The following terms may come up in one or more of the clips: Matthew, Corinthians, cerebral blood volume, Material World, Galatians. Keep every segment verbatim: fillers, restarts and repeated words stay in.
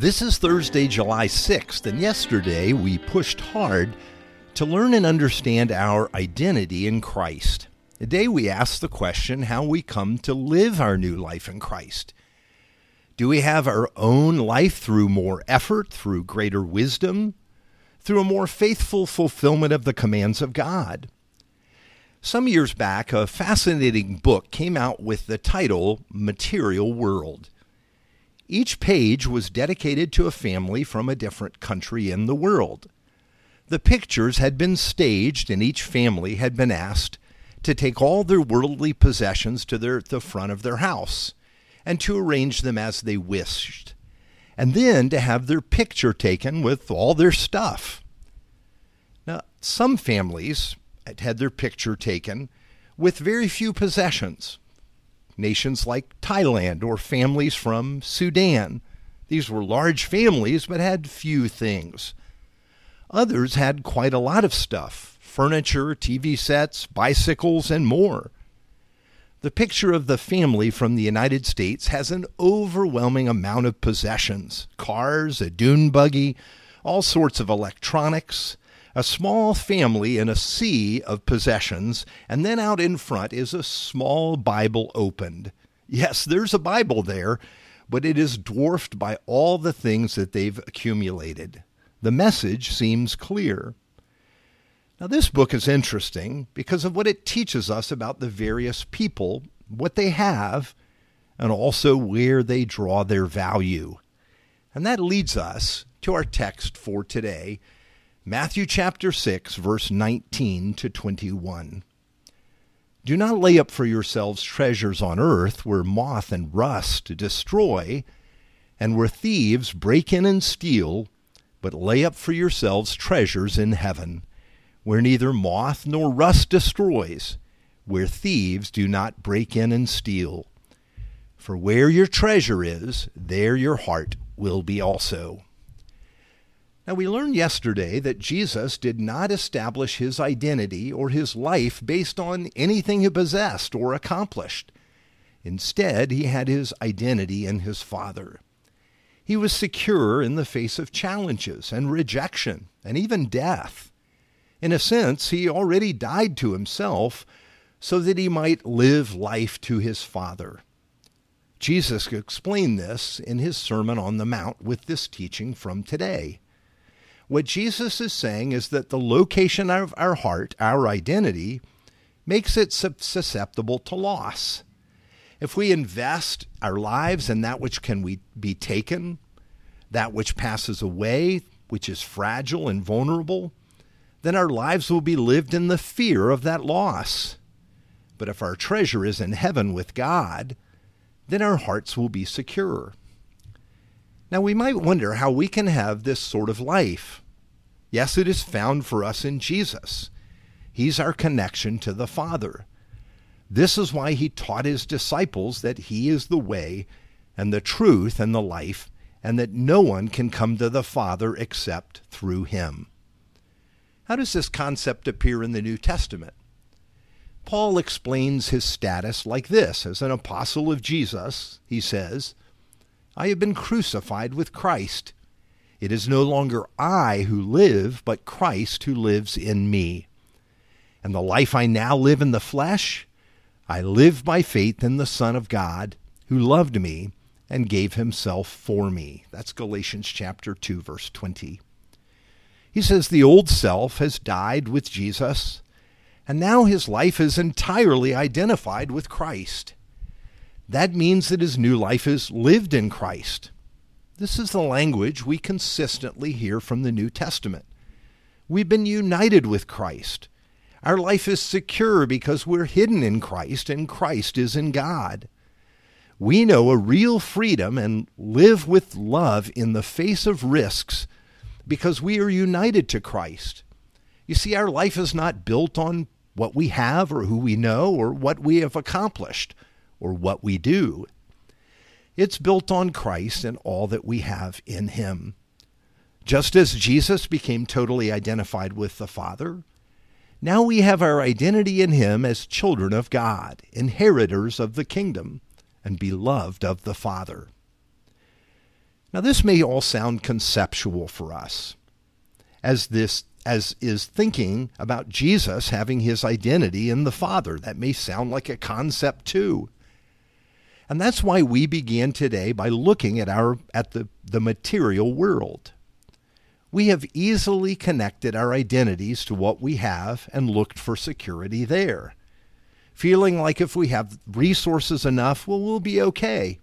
This is Thursday, July sixth, and yesterday we pushed hard to learn and understand our identity in Christ. Today we ask the question how we come to live our new life in Christ. Do we have our own life through more effort, through greater wisdom, through a more faithful fulfillment of the commands of God? Some years back, a fascinating book came out with the title, Material World. Each page was dedicated to a family from a different country in the world. The pictures had been staged and each family had been asked to take all their worldly possessions to their, the front of their house and to arrange them as they wished, and then to have their picture taken with all their stuff. Now, some families had, had their picture taken with very few possessions. Nations like Thailand or families from Sudan. These were large families but had few things. Others had quite a lot of stuff, furniture, T V sets, bicycles, and more. The picture of the family from the United States has an overwhelming amount of possessions, cars, a dune buggy, all sorts of electronics, a small family in a sea of possessions, and then out in front is a small Bible opened. Yes, there's a Bible there, but it is dwarfed by all the things that they've accumulated. The message seems clear. Now, this book is interesting because of what it teaches us about the various people, what they have, and also where they draw their value. And that leads us to our text for today, Matthew chapter six, verse nineteen to twenty-one. Do not lay up for yourselves treasures on earth where moth and rust destroy, and where thieves break in and steal, but lay up for yourselves treasures in heaven, where neither moth nor rust destroys, where thieves do not break in and steal. For where your treasure is, there your heart will be also. Now, we learned yesterday that Jesus did not establish his identity or his life based on anything he possessed or accomplished. Instead, he had his identity in his Father. He was secure in the face of challenges and rejection and even death. In a sense, he already died to himself so that he might live life to his Father. Jesus explained this in his Sermon on the Mount with this teaching from today. What Jesus is saying is that the location of our heart, our identity, makes it susceptible to loss. If we invest our lives in that which can we be taken, that which passes away, which is fragile and vulnerable, then our lives will be lived in the fear of that loss. But if our treasure is in heaven with God, then our hearts will be secure. Now, we might wonder how we can have this sort of life. Yes, it is found for us in Jesus. He's our connection to the Father. This is why he taught his disciples that he is the way and the truth and the life, and that no one can come to the Father except through him. How does this concept appear in the New Testament? Paul explains his status like this. As an apostle of Jesus, he says, I have been crucified with Christ. It is no longer I who live, but Christ who lives in me. And the life I now live in the flesh, I live by faith in the Son of God, who loved me and gave himself for me. That's Galatians chapter two, verse twenty. He says the old self has died with Jesus, and now his life is entirely identified with Christ. That means that his new life is lived in Christ. This is the language we consistently hear from the New Testament. We've been united with Christ. Our life is secure because we're hidden in Christ and Christ is in God. We know a real freedom and live with love in the face of risks because we are united to Christ. You see, our life is not built on what we have or who we know or what we have accomplished or what we do. It's built on Christ and all that we have in him. Just as Jesus became totally identified with the Father, now we have our identity in him as children of God, inheritors of the kingdom, and beloved of the Father. Now, this may all sound conceptual for us, as this as is thinking about Jesus having his identity in the Father. That may sound like a concept too. And that's why we began today by looking at our at the, the material world. We have easily connected our identities to what we have and looked for security there, feeling like if we have resources enough, well, we'll be okay.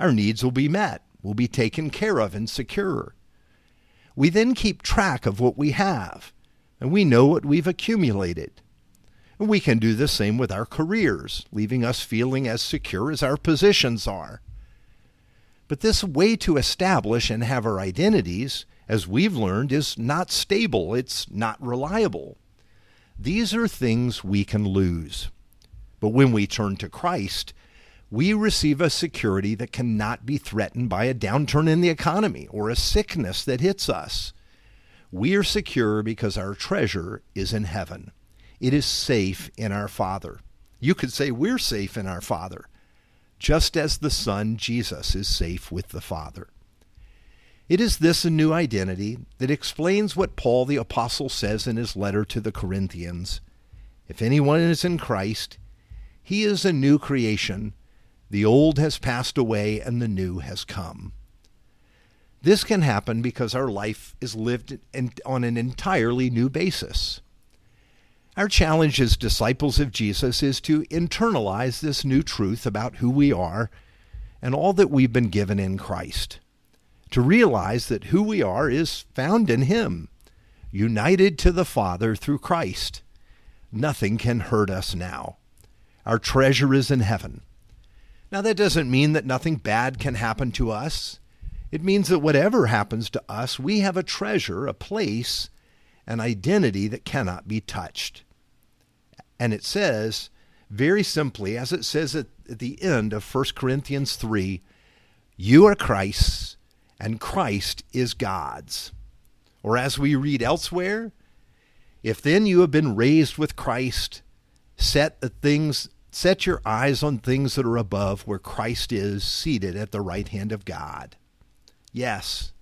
Our needs will be met. We'll be taken care of and secure. We then keep track of what we have, and we know what we've accumulated. And we can do the same with our careers, leaving us feeling as secure as our positions are. But this way to establish and have our identities, as we've learned, is not stable. It's not reliable. These are things we can lose. But when we turn to Christ, we receive a security that cannot be threatened by a downturn in the economy or a sickness that hits us. We are secure because our treasure is in heaven. It is safe in our Father. You could say we're safe in our Father, just as the Son, Jesus, is safe with the Father. It is this new identity that explains what Paul the Apostle says in his letter to the Corinthians. If anyone is in Christ, he is a new creation. The old has passed away and the new has come. This can happen because our life is lived in, on an entirely new basis. Our challenge as disciples of Jesus is to internalize this new truth about who we are and all that we've been given in Christ, to realize that who we are is found in Him, united to the Father through Christ. Nothing can hurt us now. Our treasure is in heaven. Now, that doesn't mean that nothing bad can happen to us. It means that whatever happens to us, we have a treasure, a place, an identity that cannot be touched. And it says, very simply, as it says at the end of First Corinthians three, you are Christ's, and Christ is God's. Or as we read elsewhere, if then you have been raised with Christ, set the things Set your eyes on things that are above, where Christ is seated at the right hand of God. Yes,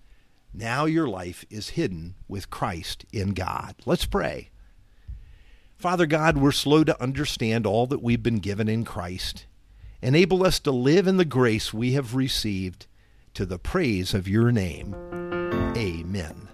now your life is hidden with Christ in God. Let's pray. Father God, we're slow to understand all that we've been given in Christ. Enable us to live in the grace we have received, to the praise of your name. Amen.